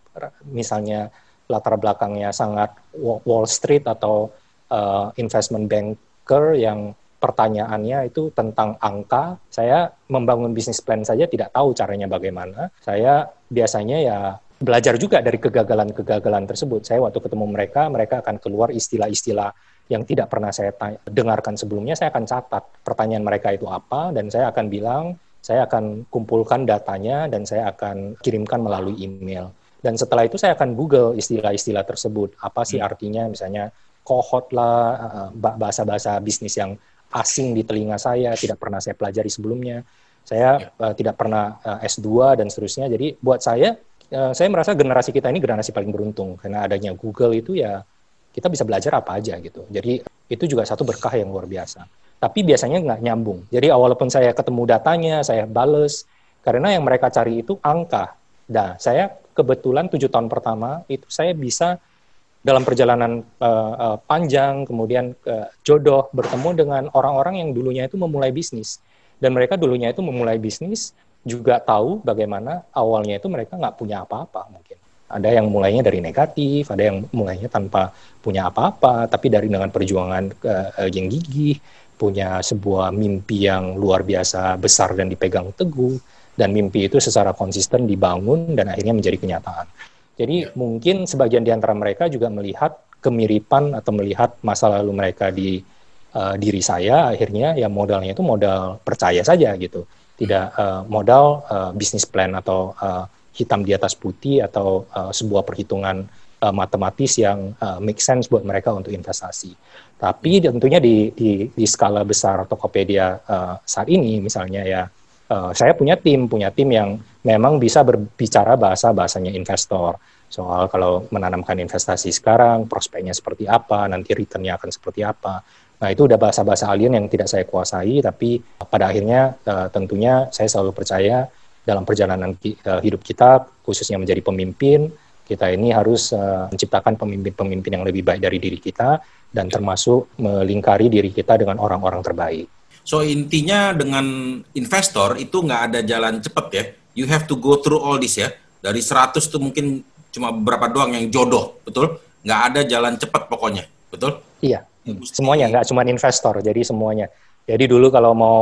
misalnya latar belakangnya sangat Wall Street atau uh, investment banker yang pertanyaannya itu tentang angka, saya membangun bisnis plan saja tidak tahu caranya bagaimana. Saya biasanya ya belajar juga dari kegagalan-kegagalan tersebut. Saya waktu ketemu mereka, mereka akan keluar istilah-istilah yang tidak pernah saya tanya, dengarkan sebelumnya, saya akan catat pertanyaan mereka itu apa, dan saya akan bilang, saya akan kumpulkan datanya dan saya akan kirimkan melalui email. Dan setelah itu saya akan Google istilah-istilah tersebut. Apa sih artinya, misalnya kohort lah, bahasa-bahasa bisnis yang asing di telinga saya, tidak pernah saya pelajari sebelumnya. Saya uh, tidak pernah uh, S dua dan seterusnya. Jadi buat saya, uh, saya merasa generasi kita ini generasi paling beruntung. Karena adanya Google itu ya kita bisa belajar apa aja gitu. Jadi itu juga satu berkah yang luar biasa. Tapi biasanya nggak nyambung. Jadi walaupun saya ketemu datanya, saya bales, karena yang mereka cari itu angka. Nah, saya kebetulan tujuh tahun pertama, itu saya bisa dalam perjalanan uh, uh, panjang, kemudian uh, jodoh, bertemu dengan orang-orang yang dulunya itu memulai bisnis. Dan mereka dulunya itu memulai bisnis, juga tahu bagaimana awalnya itu mereka nggak punya apa-apa mungkin. Ada yang mulainya dari negatif, ada yang mulainya tanpa punya apa-apa, tapi dari dengan perjuangan uh, yang gigih, punya sebuah mimpi yang luar biasa besar dan dipegang teguh, dan mimpi itu secara konsisten dibangun dan akhirnya menjadi kenyataan. Jadi ya, mungkin sebagian di antara mereka juga melihat kemiripan atau melihat masa lalu mereka di uh, diri saya, akhirnya ya modalnya itu modal percaya saja gitu. Tidak uh, modal uh, bisnis plan atau uh, hitam di atas putih atau uh, sebuah perhitungan Uh, matematis yang uh, make sense buat mereka untuk investasi. Tapi tentunya di di, di skala besar Tokopedia uh, saat ini misalnya ya, uh, saya punya tim, punya tim yang memang bisa berbicara bahasa-bahasanya investor. Soal kalau menanamkan investasi sekarang, prospeknya seperti apa, nanti return-nya akan seperti apa. Nah itu udah bahasa-bahasa alien yang tidak saya kuasai, tapi pada akhirnya uh, tentunya saya selalu percaya dalam perjalanan ki, uh, hidup kita, khususnya menjadi pemimpin, kita ini harus uh, menciptakan pemimpin-pemimpin yang lebih baik dari diri kita, dan termasuk melingkari diri kita dengan orang-orang terbaik. So, intinya dengan investor itu nggak ada jalan cepat ya? You have to go through all this ya? Dari seratus tuh mungkin cuma beberapa doang yang jodoh, betul? Nggak ada jalan cepat pokoknya, betul? Iya, semuanya, nggak cuma investor, jadi semuanya. Jadi dulu kalau mau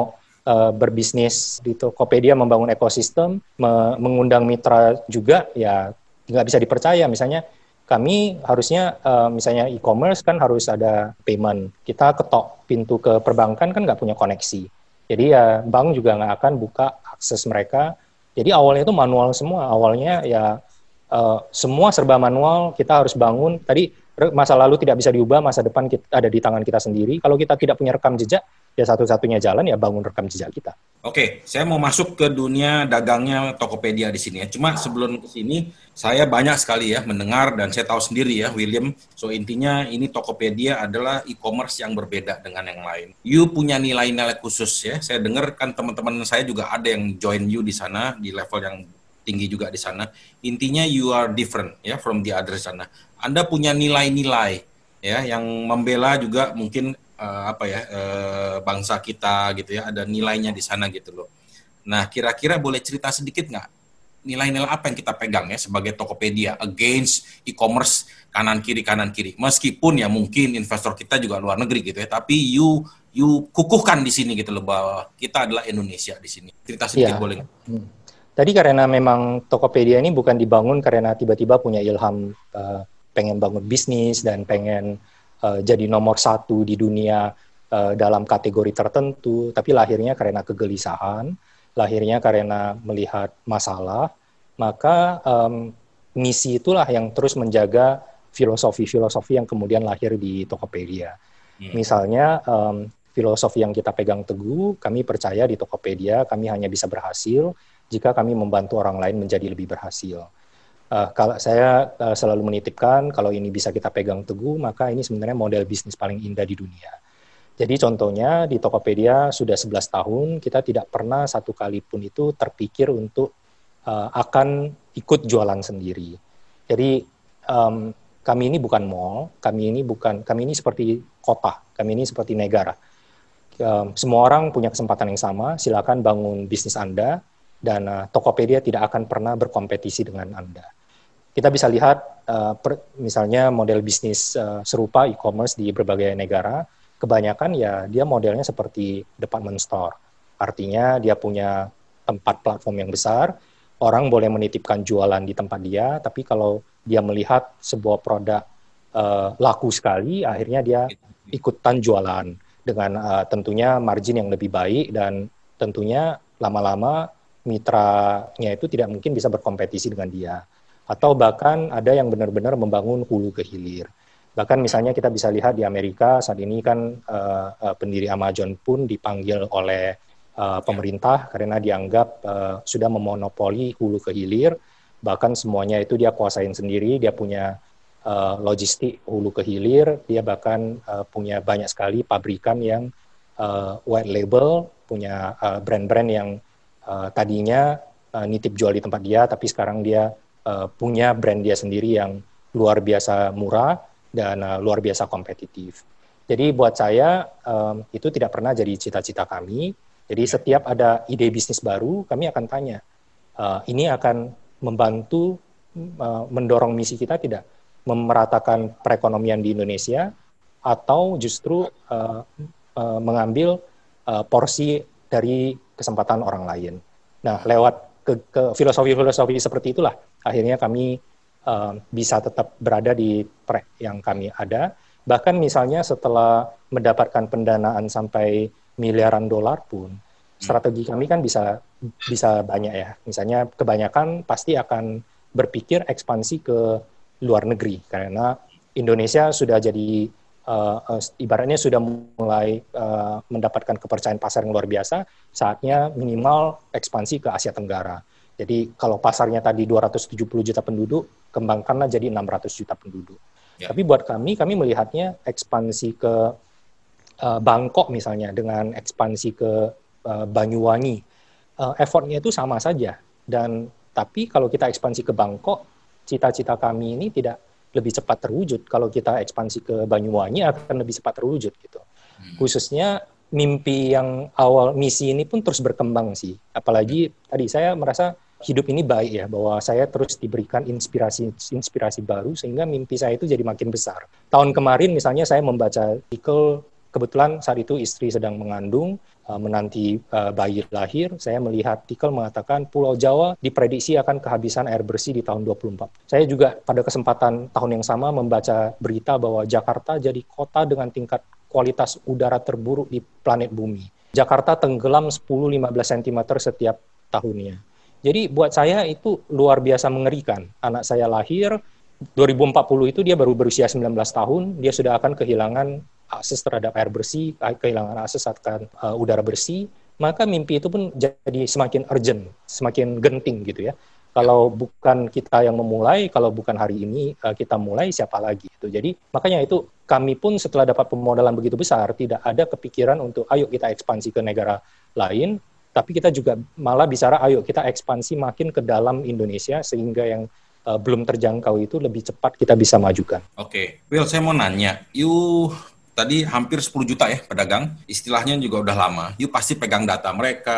Uh, berbisnis di Tokopedia, membangun ekosistem, me- mengundang mitra juga, ya nggak bisa dipercaya. Misalnya kami harusnya uh, misalnya e-commerce kan harus ada payment, kita ketok pintu ke perbankan kan nggak punya koneksi, jadi ya bank juga nggak akan buka akses mereka. Jadi awalnya itu manual semua, awalnya ya uh, semua serba manual, kita harus bangun. Tadi masa lalu tidak bisa diubah, masa depan kita, ada di tangan kita sendiri. Kalau kita tidak punya rekam jejak, ya satu-satunya jalan ya bangun rekam jejak kita. Oke, saya mau masuk ke dunia dagangnya Tokopedia di sini ya. Cuma sebelum ke sini, saya banyak sekali ya mendengar dan saya tahu sendiri ya, William. So intinya ini Tokopedia adalah e-commerce yang berbeda dengan yang lain. You punya nilai-nilai khusus ya. Saya dengar kan teman-teman saya juga ada yang join you di sana di level yang tinggi juga di sana. Intinya you are different ya from the other sana. Anda punya nilai-nilai ya yang membela juga mungkin Uh, apa ya uh, bangsa kita gitu ya, ada nilainya di sana gitu loh. Nah kira-kira boleh cerita sedikit nggak nilai-nilai apa yang kita pegang ya sebagai Tokopedia against e-commerce kanan kiri kanan kiri, meskipun ya mungkin investor kita juga luar negeri gitu ya, tapi you you kukuhkan di sini gitu loh bahwa kita adalah Indonesia di sini. Cerita sedikit ya, boleh nggak? Hmm. Tadi karena memang Tokopedia ini bukan dibangun karena tiba-tiba punya ilham uh, pengen bangun bisnis dan pengen Uh, jadi nomor satu di dunia uh, dalam kategori tertentu, tapi lahirnya karena kegelisahan, lahirnya karena melihat masalah, maka um, misi itulah yang terus menjaga filosofi-filosofi yang kemudian lahir di Tokopedia. Hmm. Misalnya, um, filosofi yang kita pegang teguh, kami percaya di Tokopedia kami hanya bisa berhasil jika kami membantu orang lain menjadi lebih berhasil. Uh, kalau saya uh, selalu menitipkan, kalau ini bisa kita pegang teguh, maka ini sebenarnya model bisnis paling indah di dunia. Jadi contohnya di Tokopedia sudah sebelas tahun, kita tidak pernah satu kali pun itu terpikir untuk uh, akan ikut jualan sendiri. Jadi um, kami ini bukan mall, kami ini bukan, kami ini seperti kota, kami ini seperti negara. Um, semua orang punya kesempatan yang sama, silakan bangun bisnis Anda, dan uh, Tokopedia tidak akan pernah berkompetisi dengan Anda. Kita bisa lihat uh, per, misalnya model bisnis uh, serupa e-commerce di berbagai negara, kebanyakan ya dia modelnya seperti department store. Artinya dia punya tempat platform yang besar, orang boleh menitipkan jualan di tempat dia, tapi kalau dia melihat sebuah produk uh, laku sekali, akhirnya dia ikutan jualan dengan uh, tentunya margin yang lebih baik, dan tentunya lama-lama mitranya itu tidak mungkin bisa berkompetisi dengan dia. Atau bahkan ada yang benar-benar membangun hulu ke hilir. Bahkan misalnya kita bisa lihat di Amerika saat ini kan uh, uh, pendiri Amazon pun dipanggil oleh uh, pemerintah karena dianggap uh, sudah memonopoli hulu ke hilir, bahkan semuanya itu dia kuasain sendiri, dia punya uh, logistik hulu ke hilir, dia bahkan uh, punya banyak sekali pabrikan yang uh, white label, punya uh, brand-brand yang uh, tadinya uh, nitip jual di tempat dia, tapi sekarang dia uh, punya brand dia sendiri yang luar biasa murah, dan uh, luar biasa kompetitif. Jadi buat saya um, itu tidak pernah jadi cita-cita kami. Jadi setiap ada ide bisnis baru, kami akan tanya, uh, ini akan membantu uh, mendorong misi kita tidak? Memeratakan perekonomian di Indonesia, atau justru uh, uh, mengambil uh, porsi dari kesempatan orang lain. Nah, lewat ke, ke filosofi-filosofi seperti itulah, akhirnya kami Uh, bisa tetap berada di track yang kami ada. Bahkan misalnya setelah mendapatkan pendanaan sampai miliaran dolar pun, strategi kami kan bisa bisa banyak ya. Misalnya kebanyakan pasti akan berpikir ekspansi ke luar negeri, karena Indonesia sudah jadi, uh, uh, ibaratnya sudah mulai uh, mendapatkan kepercayaan pasar yang luar biasa, saatnya minimal ekspansi ke Asia Tenggara. Jadi kalau pasarnya tadi dua ratus tujuh puluh juta penduduk, kembangkanlah jadi enam ratus juta penduduk. Ya. Tapi buat kami, kami melihatnya ekspansi ke uh, Bangkok misalnya, dengan ekspansi ke uh, Banyuwangi, uh, effortnya itu sama saja. Dan tapi kalau kita ekspansi ke Bangkok, cita-cita kami ini tidak lebih cepat terwujud. Kalau kita ekspansi ke Banyuwangi akan lebih cepat terwujud gitu. Hmm. Khususnya mimpi yang awal, misi ini pun terus berkembang sih. Apalagi tadi saya merasa hidup ini baik ya, bahwa saya terus diberikan inspirasi-inspirasi baru sehingga mimpi saya itu jadi makin besar. Tahun kemarin misalnya saya membaca artikel, kebetulan saat itu istri sedang mengandung, menanti bayi lahir, saya melihat artikel mengatakan Pulau Jawa diprediksi akan kehabisan air bersih di tahun dua ribu dua puluh empat. Saya juga pada kesempatan tahun yang sama membaca berita bahwa Jakarta jadi kota dengan tingkat kualitas udara terburuk di planet bumi. Jakarta tenggelam sepuluh sampai lima belas sentimeter setiap tahunnya. Jadi buat saya itu luar biasa mengerikan. Anak saya lahir, dua ribu empat puluh itu dia baru berusia sembilan belas tahun, dia sudah akan kehilangan akses terhadap air bersih, kehilangan akses akan uh, udara bersih, maka mimpi itu pun jadi semakin urgent, semakin genting gitu ya. Kalau bukan kita yang memulai, kalau bukan hari ini uh, kita mulai, siapa lagi? Gitu. Jadi makanya itu kami pun setelah dapat pemodalan begitu besar, tidak ada kepikiran untuk ayo kita ekspansi ke negara lain, tapi kita juga malah bicara, ayo kita ekspansi makin ke dalam Indonesia, sehingga yang uh, belum terjangkau itu lebih cepat kita bisa majukan. Oke, okay. Will, saya mau nanya, you tadi hampir sepuluh juta ya pedagang, istilahnya juga udah lama, you pasti pegang data mereka,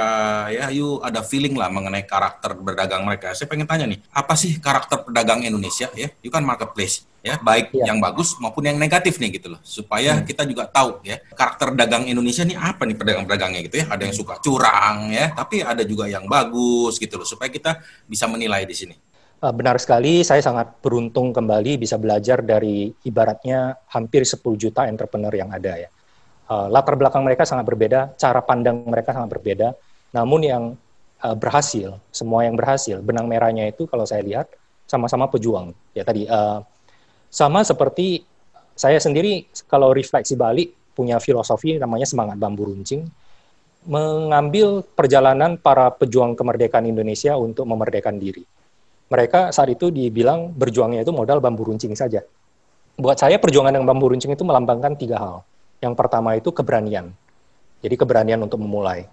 ya you ada feeling lah mengenai karakter berdagang mereka. Saya pengen tanya nih, apa sih karakter pedagang Indonesia ya, you kan marketplace, ya baik ya, yang bagus maupun yang negatif nih gitu loh, supaya hmm. kita juga tahu ya karakter dagang Indonesia nih apa nih pedagang-pedagangnya gitu ya, ada yang suka curang ya, tapi ada juga yang bagus gitu loh, supaya kita bisa menilai di sini. Benar sekali, saya sangat beruntung kembali bisa belajar dari ibaratnya hampir sepuluh juta entrepreneur yang ada ya. Latar belakang mereka sangat berbeda, cara pandang mereka sangat berbeda, namun yang uh, berhasil, semua yang berhasil, benang merahnya itu kalau saya lihat sama-sama pejuang. Ya tadi uh, sama seperti saya sendiri kalau refleksi balik punya filosofi namanya semangat bambu runcing, mengambil perjalanan para pejuang kemerdekaan Indonesia untuk memerdekakan diri. Mereka saat itu dibilang berjuangnya itu modal bambu runcing saja. Buat saya perjuangan dengan bambu runcing itu melambangkan tiga hal. Yang pertama itu keberanian. Jadi keberanian untuk memulai.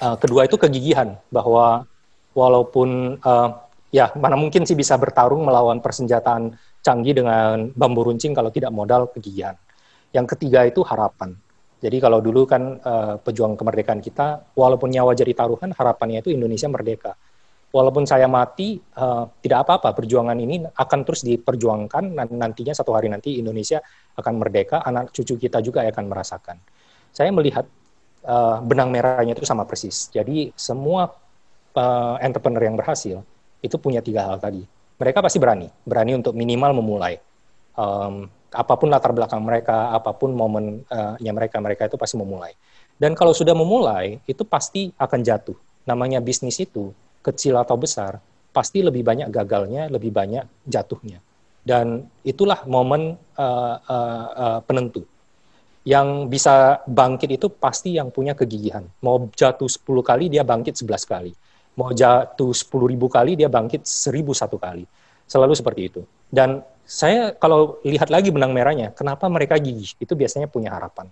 Uh, kedua itu kegigihan, bahwa walaupun uh, ya mana mungkin sih bisa bertarung melawan persenjataan canggih dengan bambu runcing kalau tidak modal kegigihan. Yang ketiga itu harapan. Jadi kalau dulu kan uh, pejuang kemerdekaan kita, walaupun nyawa jadi taruhan, harapannya itu Indonesia merdeka. Walaupun saya mati, uh, tidak apa-apa, perjuangan ini akan terus diperjuangkan, dan nantinya satu hari nanti Indonesia akan merdeka, anak cucu kita juga akan merasakan. Saya melihat uh, benang merahnya itu sama persis. Jadi semua uh, entrepreneur yang berhasil, itu punya tiga hal tadi. Mereka pasti berani, berani untuk minimal memulai. Um, apapun latar belakang mereka, apapun momennya uh, mereka, mereka itu pasti memulai. Dan kalau sudah memulai, itu pasti akan jatuh. Namanya bisnis itu, kecil atau besar, pasti lebih banyak gagalnya, lebih banyak jatuhnya. Dan itulah momen uh, uh, uh, penentu. Yang bisa bangkit itu pasti yang punya kegigihan. Mau jatuh sepuluh kali, dia bangkit sebelas kali. Mau jatuh sepuluh ribu kali, dia bangkit seribu satu kali. Selalu seperti itu. Dan saya kalau lihat lagi benang merahnya, kenapa mereka gigih? Itu biasanya punya harapan.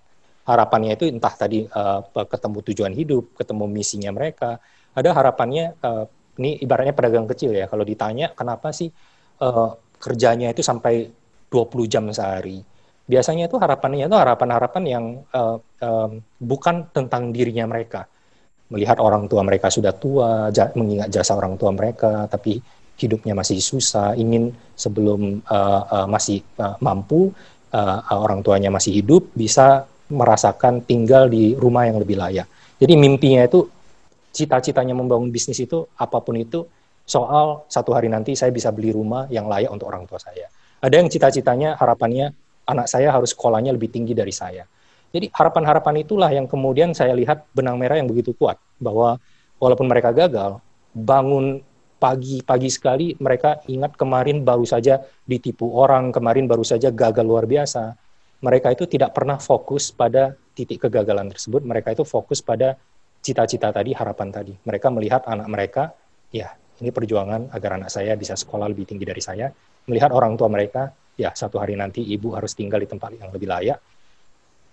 Harapannya itu entah tadi uh, ketemu tujuan hidup, ketemu misinya mereka, ada harapannya, uh, ini ibaratnya pedagang kecil ya, kalau ditanya kenapa sih uh, kerjanya itu sampai dua puluh jam sehari. Biasanya itu harapannya itu harapan-harapan yang uh, uh, bukan tentang dirinya mereka. Melihat orang tua mereka sudah tua, mengingat jasa orang tua mereka, tapi hidupnya masih susah, ingin sebelum uh, uh, masih uh, mampu, uh, orang tuanya masih hidup, bisa merasakan tinggal di rumah yang lebih layak. Jadi mimpinya itu, cita-citanya membangun bisnis itu, apapun itu, soal satu hari nanti saya bisa beli rumah yang layak untuk orang tua saya. Ada yang cita-citanya, harapannya, anak saya harus sekolahnya lebih tinggi dari saya. Jadi harapan-harapan itulah yang kemudian saya lihat benang merah yang begitu kuat. Bahwa walaupun mereka gagal, bangun pagi-pagi sekali, mereka ingat kemarin baru saja ditipu orang, kemarin baru saja gagal luar biasa. Mereka itu tidak pernah fokus pada titik kegagalan tersebut, mereka itu fokus pada cita-cita tadi, harapan tadi. Mereka melihat anak mereka, ya ini perjuangan agar anak saya bisa sekolah lebih tinggi dari saya. Melihat orang tua mereka, ya satu hari nanti ibu harus tinggal di tempat yang lebih layak.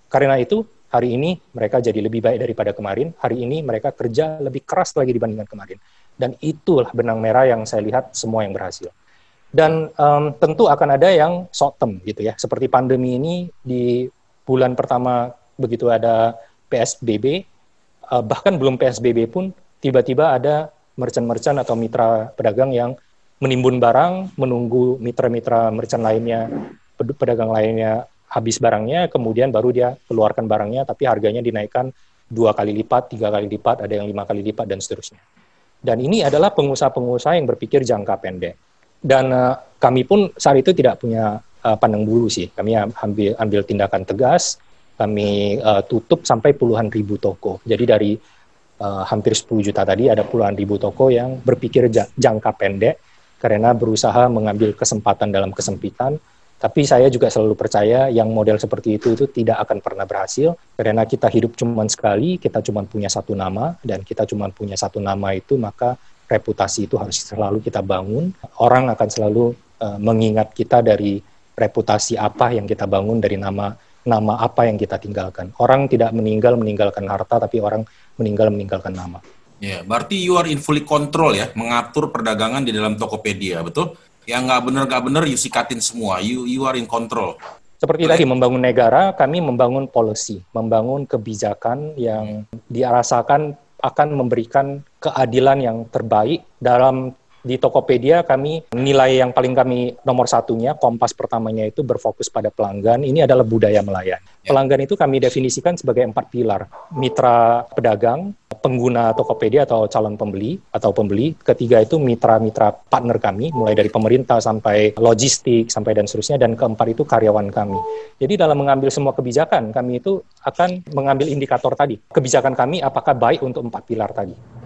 Karena itu, hari ini mereka jadi lebih baik daripada kemarin. Hari ini mereka kerja lebih keras lagi dibandingkan kemarin. Dan itulah benang merah yang saya lihat semua yang berhasil. Dan um, tentu akan ada yang short term gitu ya. Seperti pandemi ini di bulan pertama begitu ada P S B B, uh, bahkan belum P S B B pun tiba-tiba ada merchant-merchant atau mitra pedagang yang menimbun barang, menunggu mitra-mitra merchant lainnya, pedagang lainnya habis barangnya, kemudian baru dia keluarkan barangnya, tapi harganya dinaikkan dua kali lipat, tiga kali lipat, ada yang lima kali lipat, dan seterusnya. Dan ini adalah pengusaha-pengusaha yang berpikir jangka pendek. Dan uh, kami pun saat itu tidak punya uh, pandang bulu sih. Kami ambil, ambil tindakan tegas, kami uh, tutup sampai puluhan ribu toko. Jadi dari uh, hampir sepuluh juta tadi, ada puluhan ribu toko yang berpikir jangka pendek, karena berusaha mengambil kesempatan dalam kesempitan. Tapi saya juga selalu percaya yang model seperti itu itu tidak akan pernah berhasil, karena kita hidup cuma sekali, kita cuma punya satu nama, dan kita cuma punya satu nama itu, maka reputasi itu harus selalu kita bangun. Orang akan selalu uh, mengingat kita dari reputasi apa yang kita bangun, dari nama nama apa yang kita tinggalkan. Orang tidak meninggal meninggalkan harta, tapi orang meninggal meninggalkan nama. Ya, yeah, berarti you are in fully control ya, mengatur perdagangan di dalam Tokopedia, betul? Yang nggak benar nggak benar, you sikatin semua. You you are in control. Seperti Boleh. Tadi membangun negara, kami membangun policy, membangun kebijakan yang hmm. dirasakan akan memberikan keadilan yang terbaik. Dalam di Tokopedia kami nilai yang paling kami nomor satunya, kompas pertamanya itu berfokus pada pelanggan. Ini adalah budaya melayani. Yeah. Pelanggan itu kami definisikan sebagai empat pilar: mitra pedagang, pengguna Tokopedia atau calon pembeli atau pembeli. Ketiga itu mitra-mitra partner kami, mulai dari pemerintah sampai logistik, sampai dan seterusnya. Dan keempat itu karyawan kami. Jadi dalam mengambil semua kebijakan, kami itu akan mengambil indikator tadi. Kebijakan kami apakah baik untuk empat pilar tadi.